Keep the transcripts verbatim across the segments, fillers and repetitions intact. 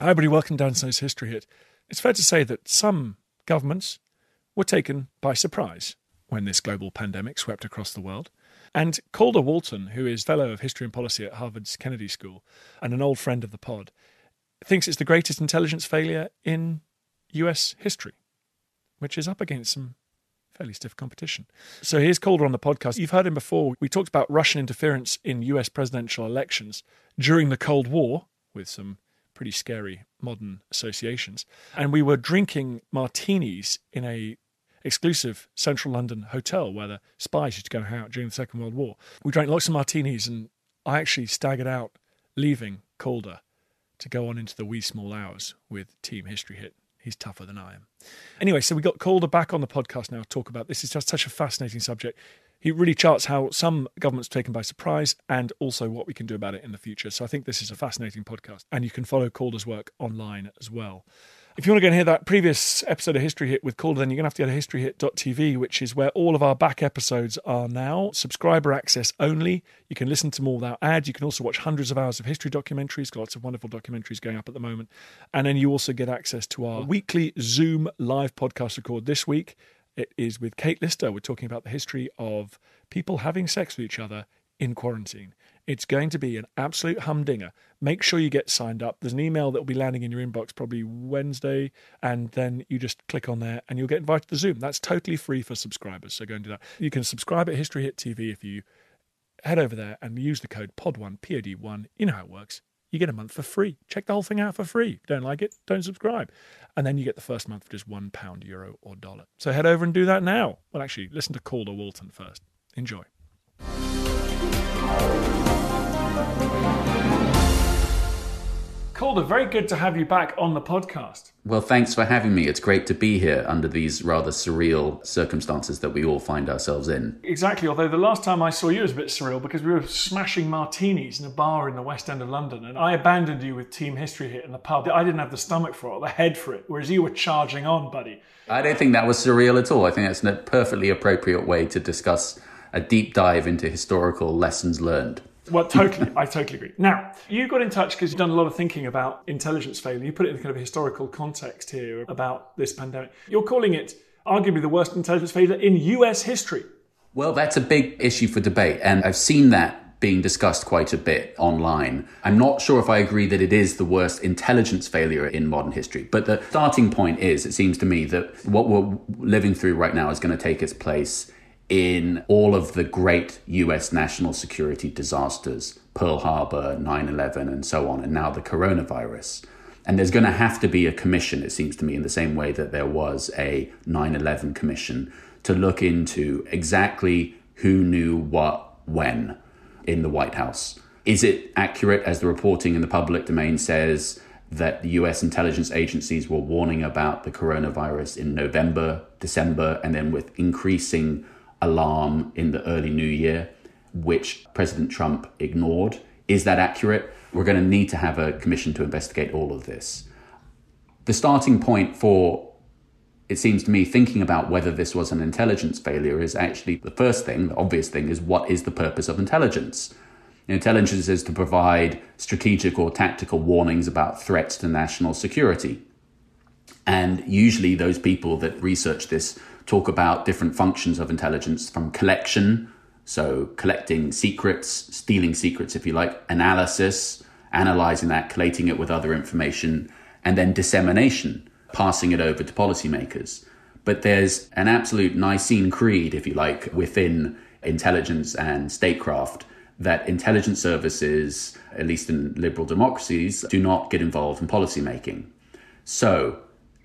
Hi everybody, welcome to Dan Snow's History Hit. It's fair to say that some governments were taken by surprise when this global pandemic swept across the world. And Calder Walton, who is Fellow of History and Policy at Harvard's Kennedy School and an old friend of the pod, thinks it's the greatest intelligence failure in U S history, which is up against some fairly stiff competition. So here's Calder on the podcast. You've heard him before. We talked about Russian interference in U S presidential elections during the Cold War with some pretty scary modern associations. And we were drinking martinis in a exclusive central London hotel where the spies used to go out during the Second World War. We drank lots of martinis and I actually staggered out, leaving Calder to go on into the wee small hours with Team History Hit. He's tougher than I am. Anyway, so we got Calder back on the podcast now to talk about this. It's just such a fascinating subject. He really charts how some governments are taken by surprise and also what we can do about it in the future. So I think this is a fascinating podcast. And you can follow Calder's work online as well. If you want to go and hear that previous episode of History Hit with Calder, then you're going to have to go to history hit dot t v, which is where all of our back episodes are now. Subscriber access only. You can listen to them all without ad. You can also watch hundreds of hours of history documentaries. Got lots of wonderful documentaries going up at the moment. And then you also get access to our weekly Zoom live podcast record this week. It is with Kate Lister. We're talking about the history of people having sex with each other in quarantine. It's going to be an absolute humdinger. Make sure you get signed up. There's an email that will be landing in your inbox probably Wednesday, and then you just click on there and you'll get invited to Zoom. That's totally free for subscribers, so go and do that. You can subscribe at History Hit T V if you head over there and use the code P O D one, P O D one. You know how it works. You get a month for free. Check the whole thing out for free. Don't like it? Don't subscribe. And then you get the first month for just one pound, euro, or dollar. So head over and do that now. Well, actually, listen to Calder Walton first. Enjoy. Calder, very good to have you back on the podcast. Well, thanks for having me. It's great to be here under these rather surreal circumstances that we all find ourselves in. Exactly, although the last time I saw you was a bit surreal because we were smashing martinis in a bar in the West End of London and I abandoned you with Team History Hit in the pub. I didn't have the stomach for it or the head for it, whereas you were charging on, buddy. I don't think that was surreal at all. I think that's a perfectly appropriate way to discuss a deep dive into historical lessons learned. Well, totally. I totally agree. Now, you got in touch because you've done a lot of thinking about intelligence failure. You put it in kind of a historical context here about this pandemic. You're calling it arguably the worst intelligence failure in U S history. Well, that's a big issue for debate. And I've seen that being discussed quite a bit online. I'm not sure if I agree that it is the worst intelligence failure in modern history. But the starting point is, it seems to me, that what we're living through right now is going to take its place in all of the great U S national security disasters, Pearl Harbor, nine eleven, and so on, and now the coronavirus. And there's going to have to be a commission, it seems to me, in the same way that there was a nine eleven commission, to look into exactly who knew what when in the White House. Is it accurate, as the reporting in the public domain says, that the U S intelligence agencies were warning about the coronavirus in November, December, and then with increasing alarm in the early new year, which President Trump ignored? Is that accurate? We're going to need to have a commission to investigate all of this. The starting point for, it seems to me, thinking about whether this was an intelligence failure is actually the first thing, the obvious thing, is what is the purpose of intelligence? Intelligence is to provide strategic or tactical warnings about threats to national security. And usually those people that research this talk about different functions of intelligence, from collection, So collecting secrets, stealing secrets, if you like, analysis, analyzing that, collating it with other information, and then dissemination, passing it over to policymakers. But there's an absolute Nicene creed, if you like, within intelligence and statecraft that intelligence services, at least in liberal democracies, do not get involved in policymaking. So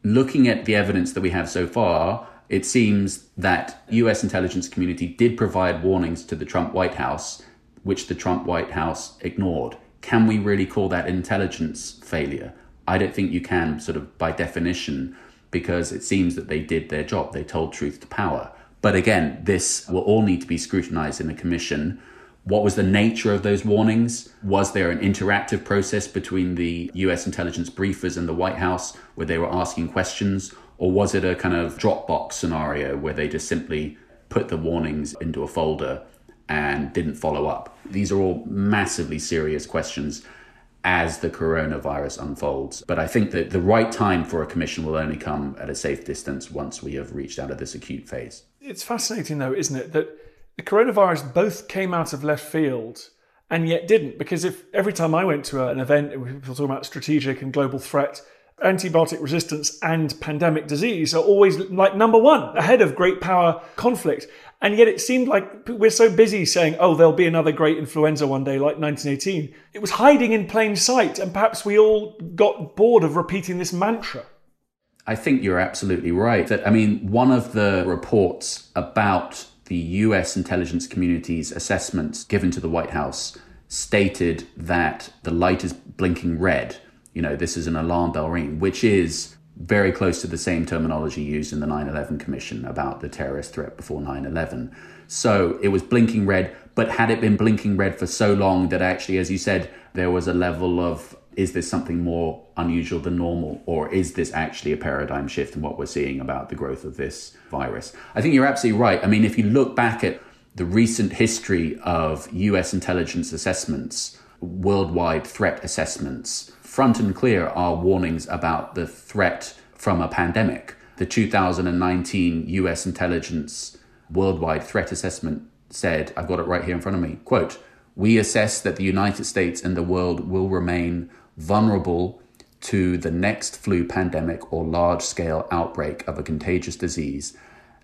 looking at the evidence that we have so far, it seems that U S intelligence community did provide warnings to the Trump White House, which the Trump White House ignored. Can we really call that intelligence failure? I don't think you can, sort of by definition, because it seems that they did their job. They told truth to power. But again, this will all need to be scrutinized in the commission. What was the nature of those warnings? Was there an interactive process between the U S intelligence briefers and the White House where they were asking questions? Or was it a kind of Dropbox scenario where they just simply put the warnings into a folder and didn't follow up? These are all massively serious questions as the coronavirus unfolds. But I think that the right time for a commission will only come at a safe distance once we have reached out of this acute phase. It's fascinating, though, isn't it, that the coronavirus both came out of left field and yet didn't. Because if every time I went to an event, people talking about strategic and global threat, antibiotic resistance and pandemic disease are always like number one, ahead of great power conflict. And yet it seemed like we're so busy saying, oh, there'll be another great influenza one day like nineteen eighteen. It was hiding in plain sight. And perhaps we all got bored of repeating this mantra. I think you're absolutely right. That I mean, one of the reports about the U S intelligence community's assessments given to the White House stated that the light is blinking red. You know, this is an alarm bell ring, which is very close to the same terminology used in the nine eleven Commission about the terrorist threat before nine eleven. So it was blinking red, but had it been blinking red for so long that actually, as you said, there was a level of, is this something more unusual than normal? Or is this actually a paradigm shift in what we're seeing about the growth of this virus? I think you're absolutely right. I mean, if you look back at the recent history of U S intelligence assessments, worldwide threat assessments, front and clear are warnings about the threat from a pandemic. The two thousand nineteen U S intelligence worldwide threat assessment said, I've got it right here in front of me, quote, we assess that the United States and the world will remain vulnerable to the next flu pandemic or large-scale outbreak of a contagious disease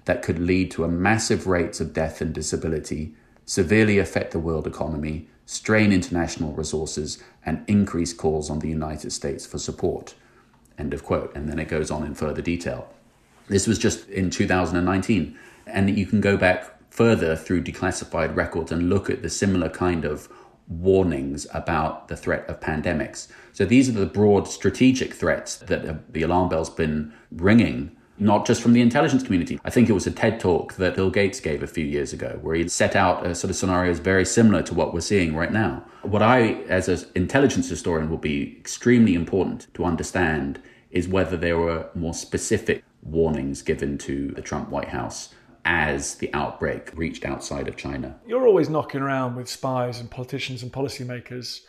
that could lead to a massive rates of death and disability, severely affect the world economy, strain international resources, and increase calls on the United States for support, end of quote. And then it goes on in further detail. This was just in two thousand nineteen. And you can go back further through declassified records and look at the similar kind of warnings about the threat of pandemics. So these are the broad strategic threats that the alarm bell's been ringing, not just from the intelligence community. I think it was a TED talk that Bill Gates gave a few years ago where he set out a sort of scenarios very similar to what we're seeing right now. What I, as an intelligence historian, will be extremely important to understand is whether there were more specific warnings given to the Trump White House as the outbreak reached outside of China. You're always knocking around with spies and politicians and policymakers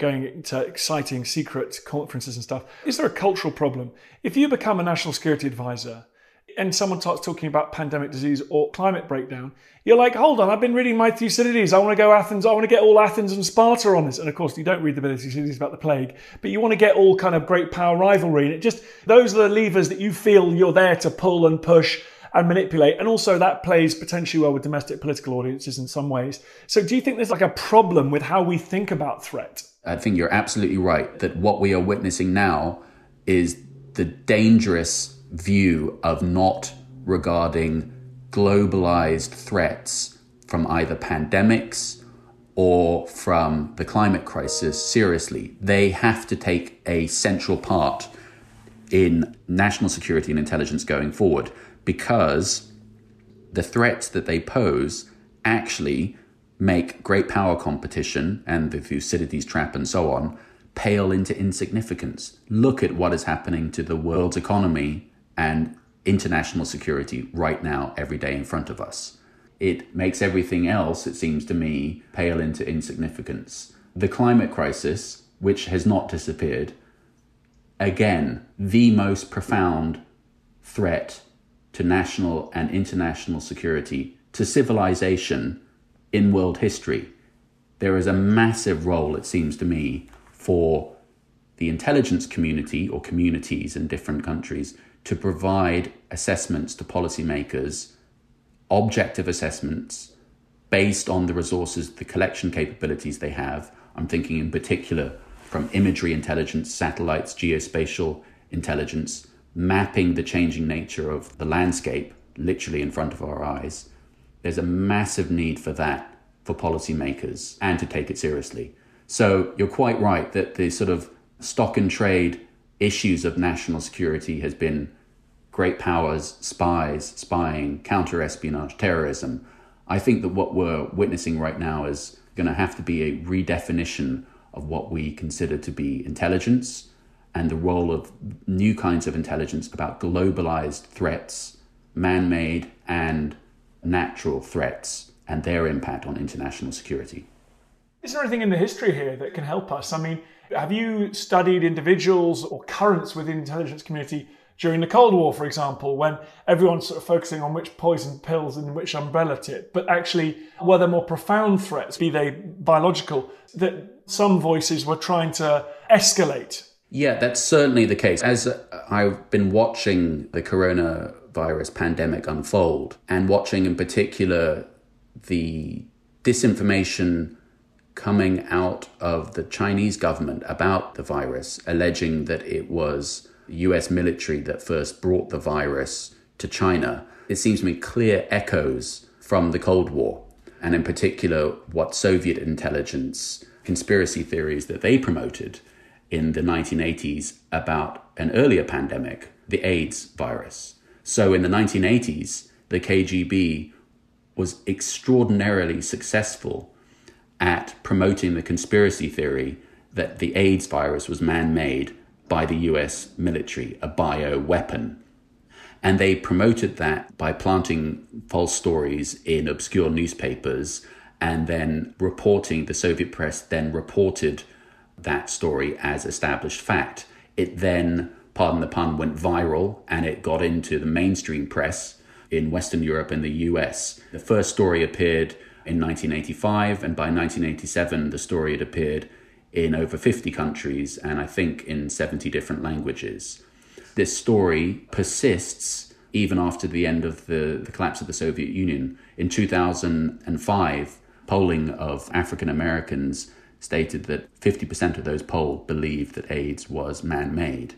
going to exciting secret conferences and stuff. Is there a cultural problem? If you become a national security advisor and someone starts talking about pandemic disease or climate breakdown, you're like, hold on, I've been reading my Thucydides. I want to go Athens. I want to get all Athens and Sparta on this. And of course, you don't read the Thucydides about the plague, but you want to get all kind of great power rivalry. And it just, those are the levers that you feel you're there to pull and push and manipulate. And also that plays potentially well with domestic political audiences in some ways. So do you think there's like a problem with how we think about threat? I think you're absolutely right that what we are witnessing now is the dangerous view of not regarding globalized threats from either pandemics or from the climate crisis seriously. They have to take a central part in national security and intelligence going forward, because the threats that they pose actually make great power competition and the Thucydides trap and so on pale into insignificance. Look at what is happening to the world's economy and international security right now, every day in front of us. It makes everything else, it seems to me, pale into insignificance. The climate crisis, which has not disappeared, again, the most profound threat to national and international security, to civilization in world history, there is a massive role, it seems to me, for the intelligence community or communities in different countries to provide assessments to policymakers, objective assessments based on the resources, the collection capabilities they have. I'm thinking in particular from imagery intelligence, satellites, geospatial intelligence, mapping the changing nature of the landscape literally in front of our eyes. There's a massive need for that for policymakers and to take it seriously. So you're quite right that the sort of stock and trade issues of national security has been great powers, spies, spying, counter-espionage, terrorism. I think that what we're witnessing right now is going to have to be a redefinition of what we consider to be intelligence and the role of new kinds of intelligence about globalized threats, man-made and natural threats, and their impact on international security. Is there anything in the history here that can help us? I mean, have you studied individuals or currents within the intelligence community during the Cold War, for example, when everyone's sort of focusing on which poison pills and which umbrella tip, but actually were there more profound threats, be they biological, that some voices were trying to escalate? Yeah, that's certainly the case. As I've been watching the coronavirus pandemic unfold and watching in particular the disinformation coming out of the Chinese government about the virus, alleging that it was U S military that first brought the virus to China, it seems to me clear echoes from the Cold War, and in particular what Soviet intelligence conspiracy theories that they promoted in the nineteen eighties about an earlier pandemic, the AIDS virus. So in the nineteen eighties, the K G B was extraordinarily successful at promoting the conspiracy theory that the AIDS virus was man-made by the U S military, a bioweapon. And they promoted that by planting false stories in obscure newspapers and then reporting, the Soviet press then reported that story as established fact. It then, pardon the pun, went viral and it got into the mainstream press in Western Europe and the U S. The first story appeared in nineteen eighty-five, and by nineteen eighty-seven, the story had appeared in over fifty countries and I think in seventy different languages. This story persists even after the end of the, the collapse of the Soviet Union. In two thousand five, polling of African Americans stated that fifty percent of those polled believed that AIDS was man-made.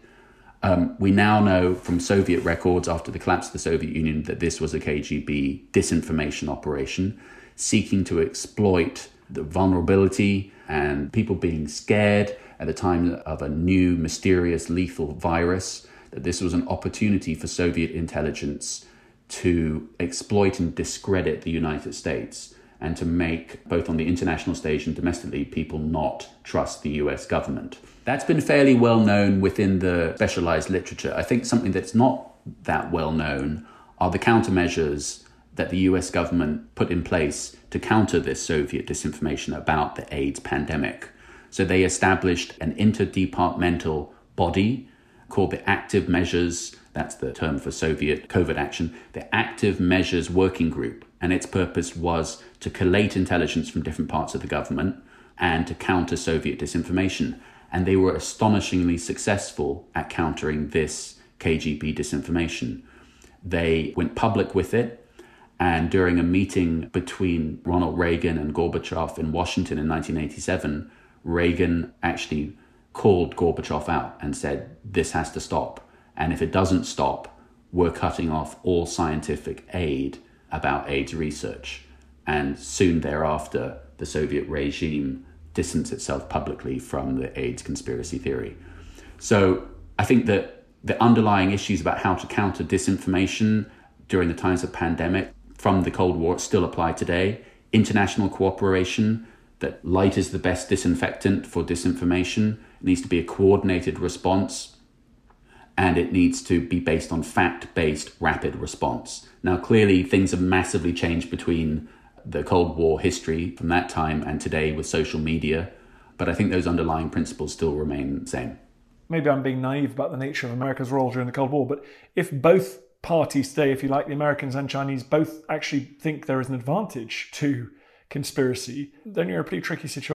Um, we now know from Soviet records after the collapse of the Soviet Union that this was a K G B disinformation operation seeking to exploit the vulnerability and people being scared at the time of a new, mysterious, lethal virus, that this was an opportunity for Soviet intelligence to exploit and discredit the United States and to make, both on the international stage and domestically, people not trust the U S government. That's been fairly well known within the specialized literature. I think something that's not that well known are the countermeasures that the U S government put in place to counter this Soviet disinformation about the AIDS pandemic. So they established an interdepartmental body called the Active Measures, that's the term for Soviet covert action, the Active Measures Working Group. And its purpose was to collate intelligence from different parts of the government and to counter Soviet disinformation. And they were astonishingly successful at countering this K G B disinformation. They went public with it. And during a meeting between Ronald Reagan and Gorbachev in Washington in nineteen eighty-seven, Reagan actually called Gorbachev out and said, this has to stop. And if it doesn't stop, we're cutting off all scientific aid about AIDS research. And soon thereafter, the Soviet regime distanced itself publicly from the AIDS conspiracy theory. So I think that the underlying issues about how to counter disinformation during the times of pandemic from the Cold War still apply today. International cooperation, that light is the best disinfectant for disinformation. It needs to be a coordinated response and it needs to be based on fact-based rapid response. Now, clearly things have massively changed between the Cold War history from that time and today with social media, but I think those underlying principles still remain the same. Maybe I'm being naive about the nature of America's role during the Cold War, but if both parties today, if you like, the Americans and Chinese, both actually think there is an advantage to conspiracy, then you're in a pretty tricky situation.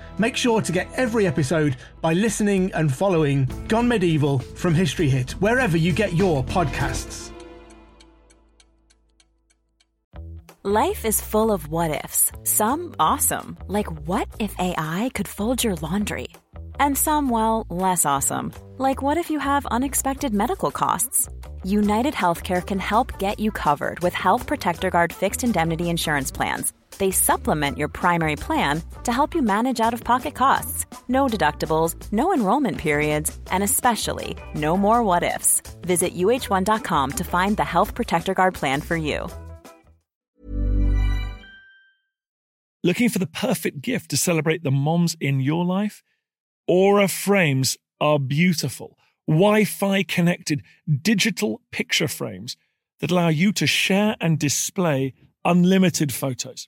Make sure to get every episode by listening and following Gone Medieval from History Hit, wherever you get your podcasts. Life is full of what-ifs. Some awesome, like what if A I could fold your laundry? And some, well, less awesome, like what if you have unexpected medical costs? UnitedHealthcare can help get you covered with Health Protector Guard fixed indemnity insurance plans. They supplement your primary plan to help you manage out-of-pocket costs. No deductibles, no enrollment periods, and especially no more what-ifs. Visit U H one dot com to find the Health Protector Guard plan for you. Looking for the perfect gift to celebrate the moms in your life? Aura frames are beautiful, Wi-Fi connected digital picture frames that allow you to share and display unlimited photos.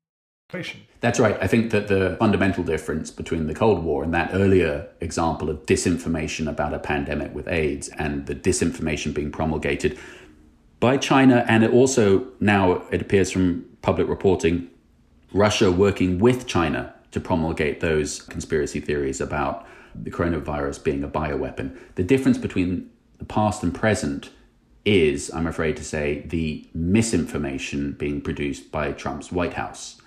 That's right. I think that the fundamental difference between the Cold War and that earlier example of disinformation about a pandemic with AIDS and the disinformation being promulgated by China, and it also now, it appears from public reporting, Russia working with China to promulgate those conspiracy theories about the coronavirus being a bioweapon. The difference between the past and present is, I'm afraid to say, the misinformation being produced by Trump's White House.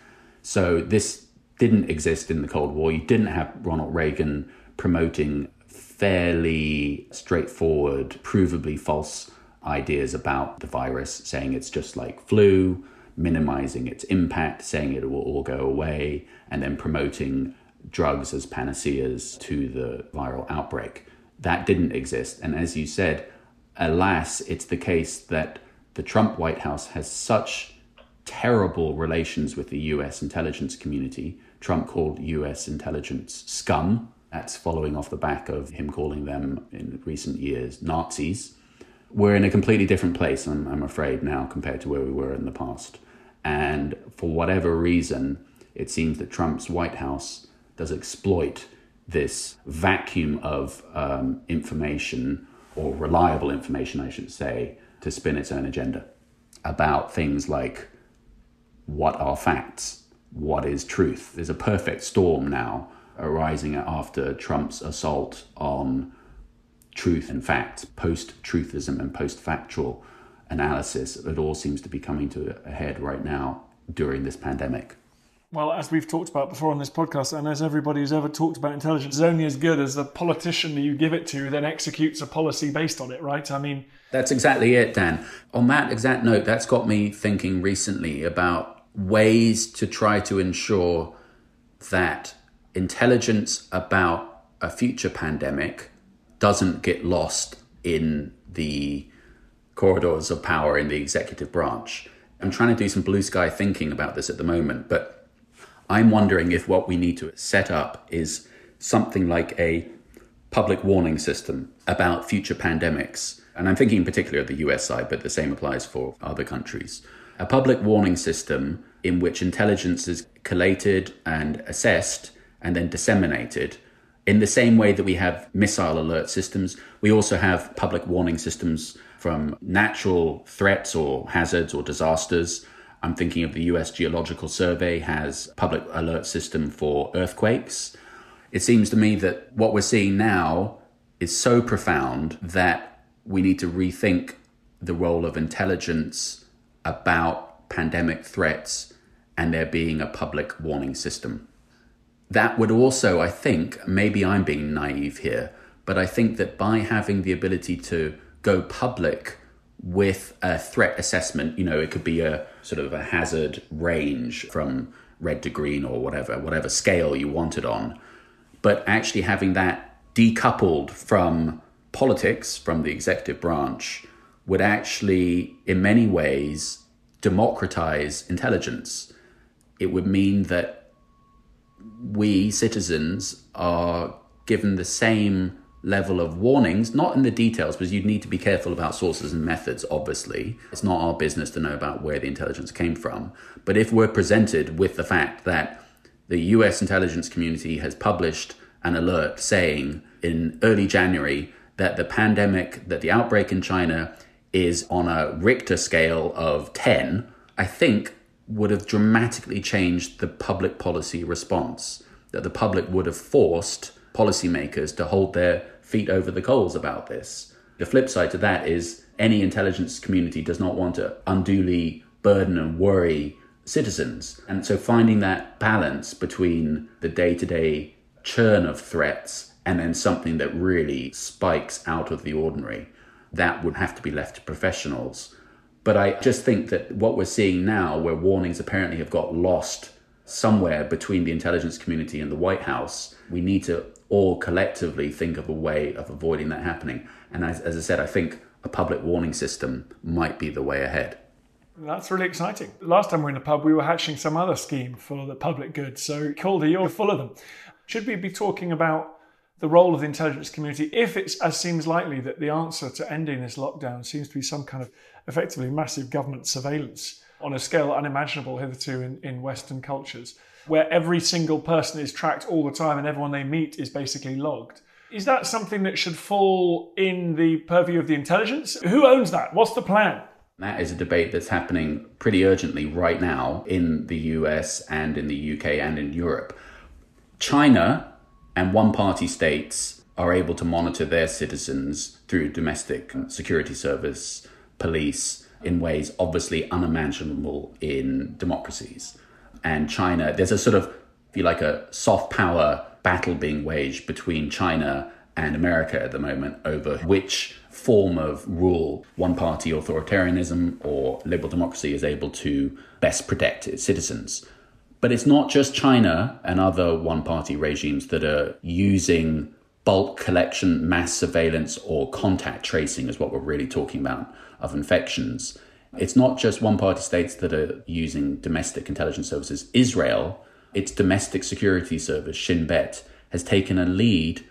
So this didn't exist in the Cold War. You didn't have Ronald Reagan promoting fairly straightforward, provably false ideas about the virus, saying it's just like flu, minimizing its impact, saying it will all go away, and then promoting drugs as panaceas to the viral outbreak. That didn't exist. And as you said, alas, it's the case that the Trump White House has such terrible relations with the U S intelligence community. Trump called U S intelligence scum. That's following off the back of him calling them in recent years Nazis. We're in a completely different place, I'm, I'm afraid, now compared to where we were in the past. And for whatever reason, it seems that Trump's White House does exploit this vacuum of um, information, or reliable information, I should say, to spin its own agenda about things like what are facts? What is truth? There's a perfect storm now arising after Trump's assault on truth and facts, post-truthism and post-factual analysis. It all seems to be coming to a head right now during this pandemic. Well, as we've talked about before on this podcast, and as everybody who's ever talked about intelligence, is only as good as the politician that you give it to then executes a policy based on it, right? I mean... That's exactly it, Dan. On that exact note, that's got me thinking recently about ways to try to ensure that intelligence about a future pandemic doesn't get lost in the corridors of power in the executive branch. I'm trying to do some blue sky thinking about this at the moment, but I'm wondering if what we need to set up is something like a public warning system about future pandemics. And I'm thinking in particular of the U S side, but the same applies for other countries. A public warning system in which intelligence is collated and assessed and then disseminated In the same way that we have missile alert systems, we also have public warning systems from natural threats or hazards or disasters. I'm thinking of the U S Geological Survey has a public alert system for earthquakes. It seems to me that what we're seeing now is so profound that we need to rethink the role of intelligence about pandemic threats and there being a public warning system. That would also, I think, maybe I'm being naive here, but I think that by having the ability to go public with a threat assessment, you know, it could be a sort of a hazard range from red to green or whatever, whatever scale you want it on. But actually having that decoupled from politics, from the executive branch, would actually, in many ways, democratize intelligence. It would mean that we citizens are given the same level of warnings, not in the details, because you'd need to be careful about sources and methods, obviously. It's not our business to know about where the intelligence came from. But if we're presented with the fact that the U S intelligence community has published an alert saying in early January that the pandemic, that the outbreak in China is on a Richter scale of ten, I think would have dramatically changed the public policy response, that the public would have forced policymakers to hold their feet over the coals about this. The flip side to that is any intelligence community does not want to unduly burden and worry citizens. And so finding that balance between the day-to-day churn of threats and then something that really spikes out of the ordinary, that would have to be left to professionals. But I just think that what we're seeing now, where warnings apparently have got lost somewhere between the intelligence community and the White House, we need to all collectively think of a way of avoiding that happening. And as, as I said, I think a public warning system might be the way ahead. That's really exciting. Last time we were in a pub, we were hatching some other scheme for the public good. So, Calder, you're full of them. Should we be talking about the role of the intelligence community, if it as seems likely that the answer to ending this lockdown seems to be some kind of effectively massive government surveillance on a scale unimaginable hitherto in, in Western cultures, where every single person is tracked all the time and everyone they meet is basically logged? Is that something that should fall in the purview of the intelligence? Who owns that? What's the plan? That is a debate that's happening pretty urgently right now in the U S and in the U K and in Europe. China and one-party states are able to monitor their citizens through domestic security service, police, in ways obviously unimaginable in democracies. And China, there's a sort of, if you like, a soft power battle being waged between China and America at the moment over which form of rule one-party authoritarianism or liberal democracy is able to best protect its citizens. But it's not just China and other one-party regimes that are using bulk collection, mass surveillance, or contact tracing is what we're really talking about of infections. It's not just one-party states that are using domestic intelligence services. Israel, its domestic security service, Shin Bet, has taken a lead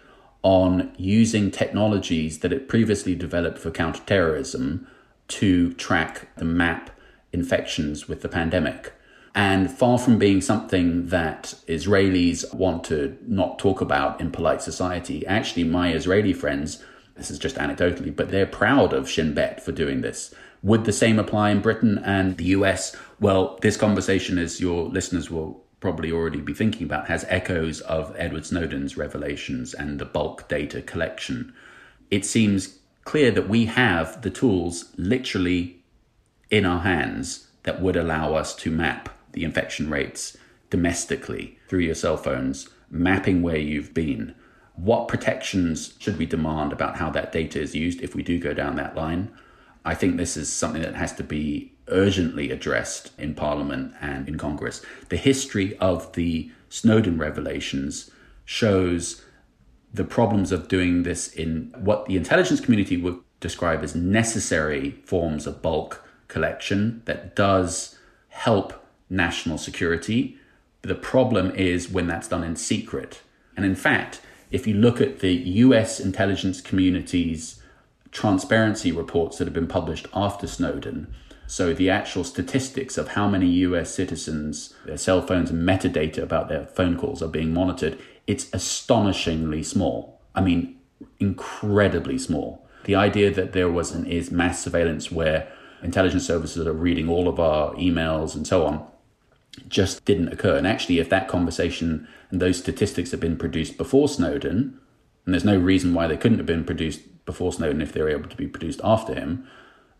on using technologies that it previously developed for counterterrorism to track and map infections with the pandemic. And far from being something that Israelis want to not talk about in polite society, actually my Israeli friends, this is just anecdotally, but they're proud of Shin Bet for doing this. Would the same apply in Britain and the U S? Well, this conversation, as your listeners will probably already be thinking about, has echoes of Edward Snowden's revelations and the bulk data collection. It seems clear that we have the tools literally in our hands that would allow us to map the infection rates domestically through your cell phones, mapping where you've been. What protections should we demand about how that data is used if we do go down that line? I think this is something that has to be urgently addressed in Parliament and in Congress. The history of the Snowden revelations shows the problems of doing this in what the intelligence community would describe as necessary forms of bulk collection that does help national security. The problem is when that's done in secret. And in fact, if you look at the U S intelligence community's transparency reports that have been published after Snowden, So the actual statistics of how many U S citizens, their cell phones and metadata about their phone calls are being monitored, it's astonishingly small. I mean, incredibly small. The idea that there was and is mass surveillance where intelligence services are reading all of our emails and so on just didn't occur. And actually, if that conversation and those statistics had been produced before Snowden, and there's no reason why they couldn't have been produced before Snowden if they were able to be produced after him,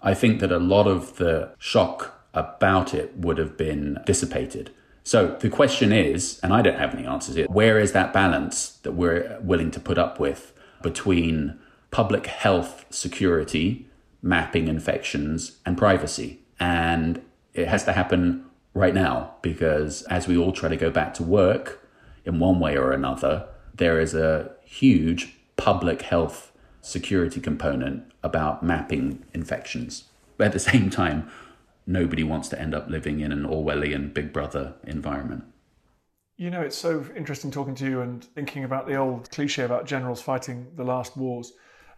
I think that a lot of the shock about it would have been dissipated. So the question is, and I don't have any answers here, where is that balance that we're willing to put up with between public health security, mapping infections, and privacy? And it has to happen right now, because as we all try to go back to work in one way or another, there is a huge public health security component about mapping infections. But at the same time, nobody wants to end up living in an Orwellian Big Brother environment. You know, it's so interesting talking to you and thinking about the old cliche about generals fighting the last wars.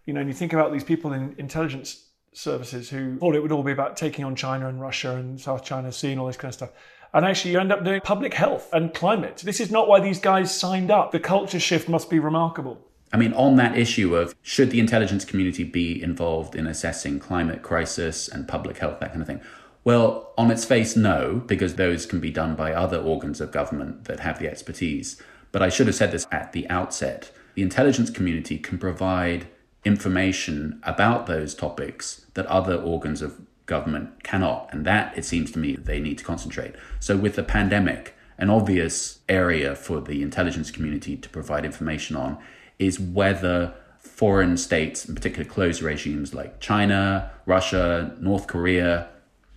You know, and you think about these people in intelligence services who thought it would all be about taking on China and Russia and South China Sea and all this kind of stuff. And actually you end up doing public health and climate. This is not why these guys signed up. The culture shift must be remarkable. I mean, on that issue of should the intelligence community be involved in assessing climate crisis and public health, that kind of thing? Well, on its face, no, because those can be done by other organs of government that have the expertise. But I should have said this at the outset. The intelligence community can provide information about those topics that other organs of government cannot. And that, it seems to me, they need to concentrate. So with the pandemic, an obvious area for the intelligence community to provide information on is whether foreign states, in particular closed regimes like China, Russia, North Korea,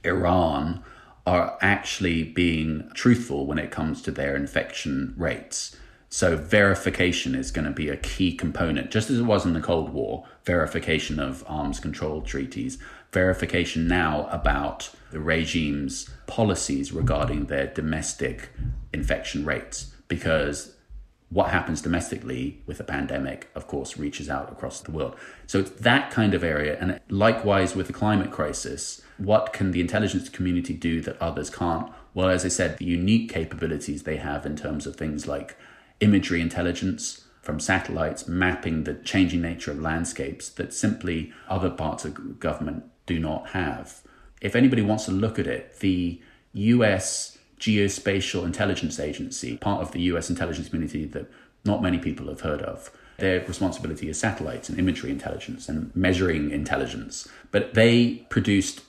Iran, are actually being truthful when it comes to their infection rates. So verification is going to be a key component, just as it was in the Cold War, verification of arms control treaties, verification now about the regime's policies regarding their domestic infection rates, because what happens domestically with a pandemic, of course, reaches out across the world. So it's that kind of area. And likewise with the climate crisis, what can the intelligence community do that others can't? Well, as I said, the unique capabilities they have in terms of things like imagery intelligence from satellites, mapping the changing nature of landscapes that simply other parts of government do not have. If anybody wants to look at it, the U S Geospatial Intelligence Agency, part of the U S intelligence community that not many people have heard of. Their responsibility is satellites and imagery intelligence and measuring intelligence. But they produced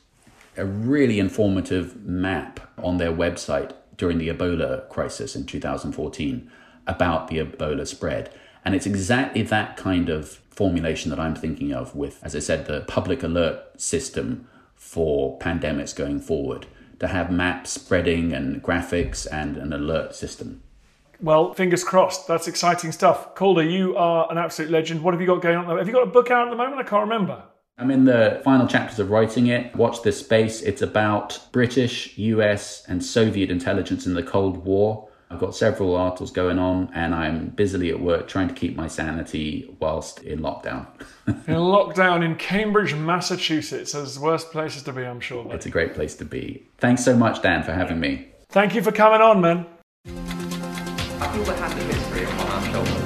a really informative map on their website during the Ebola crisis in two thousand fourteen about the Ebola spread. And it's exactly that kind of formulation that I'm thinking of with, as I said, the public alert system for pandemics going forward, to have maps, spreading and graphics and an alert system. Well, fingers crossed. That's exciting stuff. Calder, you are an absolute legend. What have you got going on? Have you got a book out at the moment? I can't remember. I'm in the final chapters of writing it. Watch this space. It's about British, U S and Soviet intelligence in the Cold War. I've got several articles going on and I'm busily at work trying to keep my sanity whilst in lockdown. In lockdown in Cambridge, Massachusetts. That's the worst places to be, I'm sure. Mate. It's a great place to be. Thanks so much, Dan, for having me. Thank you for coming on, man. I feel we're having history on our shoulders.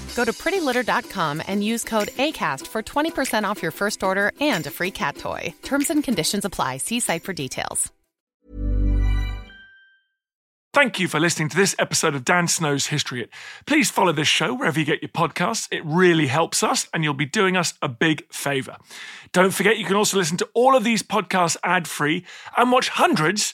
Go to pretty litter dot com and use code ACAST for twenty percent off your first order and a free cat toy. Terms and conditions apply. See site for details. Thank you for listening to this episode of Dan Snow's History Hit. Please follow this show wherever you get your podcasts. It really helps us, and you'll be doing us a big favour. Don't forget, you can also listen to all of these podcasts ad-free and watch hundreds